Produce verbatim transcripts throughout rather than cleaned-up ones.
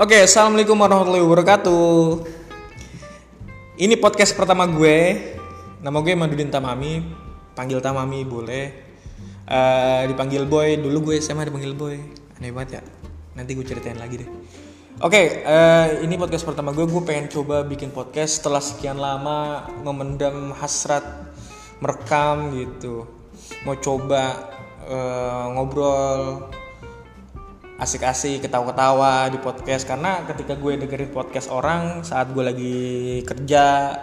Oke, assalamualaikum warahmatullahi wabarakatuh. Ini podcast pertama gue. Nama gue Madudin Tamami. Panggil Tamami boleh. uh, Dipanggil Boy. Dulu gue S M A dipanggil Boy. Aneh banget ya. Nanti gue ceritain lagi deh. Oke, uh, ini podcast pertama gue. Gue pengen coba bikin podcast setelah sekian lama memendam hasrat merekam gitu. Mau coba uh, ngobrol asik-asik, ketawa-ketawa di podcast. Karena ketika gue dengerin podcast orang saat gue lagi kerja,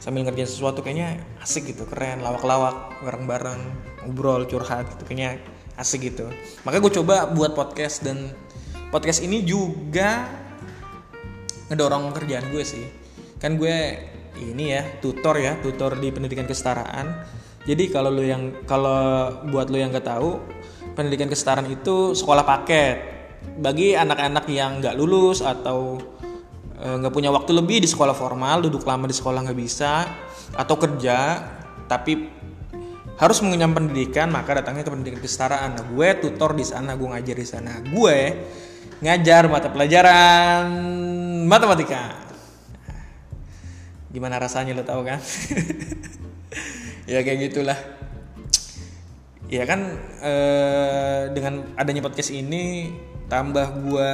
sambil ngerjain sesuatu, kayaknya asik gitu, keren, lawak-lawak, bareng-bareng, ngobrol, curhat gitu, kayaknya asik gitu. Makanya gue coba buat podcast, dan podcast ini juga ngedorong kerjaan gue sih. Kan gue ini ya, tutor ya, tutor di pendidikan kesetaraan. Jadi kalau lo yang kalau buat lo yang nggak tahu, pendidikan kesetaraan itu sekolah paket. Bagi anak-anak yang gak lulus atau e, gak punya waktu lebih di sekolah formal, duduk lama di sekolah gak bisa, atau kerja tapi harus mengenyam pendidikan, maka datangnya ke pendidikan kesetaraan. Nah, gue tutor di sana, gue ngajar di sana. Gue ngajar mata pelajaran matematika. Gimana rasanya lo tau kan? Ya kayak gitulah. Ya kan, e, dengan adanya podcast ini tambah gue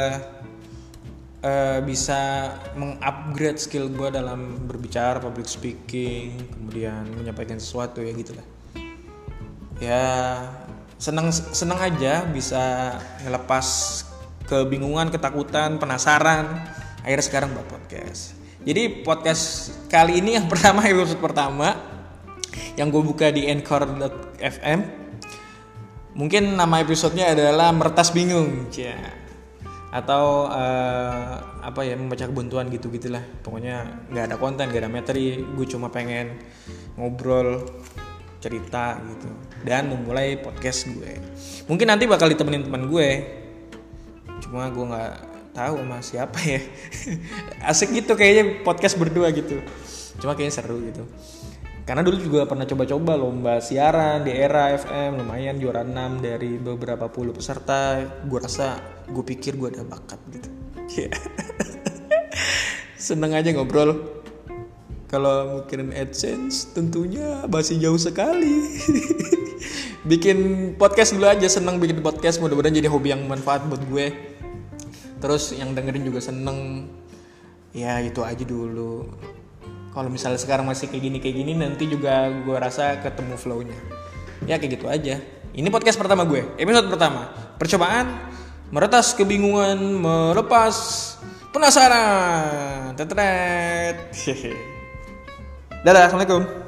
uh, bisa mengupgrade skill gue dalam berbicara, public speaking, kemudian menyampaikan sesuatu ya gitulah. Ya seneng seneng aja bisa ngelepas kebingungan, ketakutan, penasaran. Akhirnya sekarang buat podcast. Jadi podcast kali ini yang pertama, episode pertama yang gue buka di Encore dot F M. Mungkin nama episodenya adalah Mertas Bingung, ya. Atau uh, apa ya, membaca kebuntuan gitu-gitulah. Pokoknya nggak ada konten, nggak ada materi. Gue cuma pengen ngobrol, cerita gitu, dan memulai podcast gue. Mungkin nanti bakal ditemenin teman gue. Cuma gue nggak tahu sama siapa ya. Asik gitu kayaknya podcast berdua gitu. Cuma kayaknya seru gitu. Karena dulu juga pernah coba-coba lomba siaran di Era F M, lumayan juara enam dari beberapa puluh peserta. Gue rasa, gue pikir gue ada bakat gitu. Yeah. Seneng aja ngobrol. Kalau mikirin AdSense tentunya masih jauh sekali. Bikin podcast dulu aja, seneng bikin podcast. Mudah-mudahan jadi hobi yang bermanfaat buat gue. Terus yang dengerin juga seneng. Ya itu aja dulu. Kalau misalnya sekarang masih kayak gini kayak gini, nanti juga gue rasa ketemu flow-nya. Ya kayak gitu aja. Ini podcast pertama gue, episode pertama. Percobaan, meretas kebingungan, melepas penasaran. Tetret. Dadah, assalamualaikum.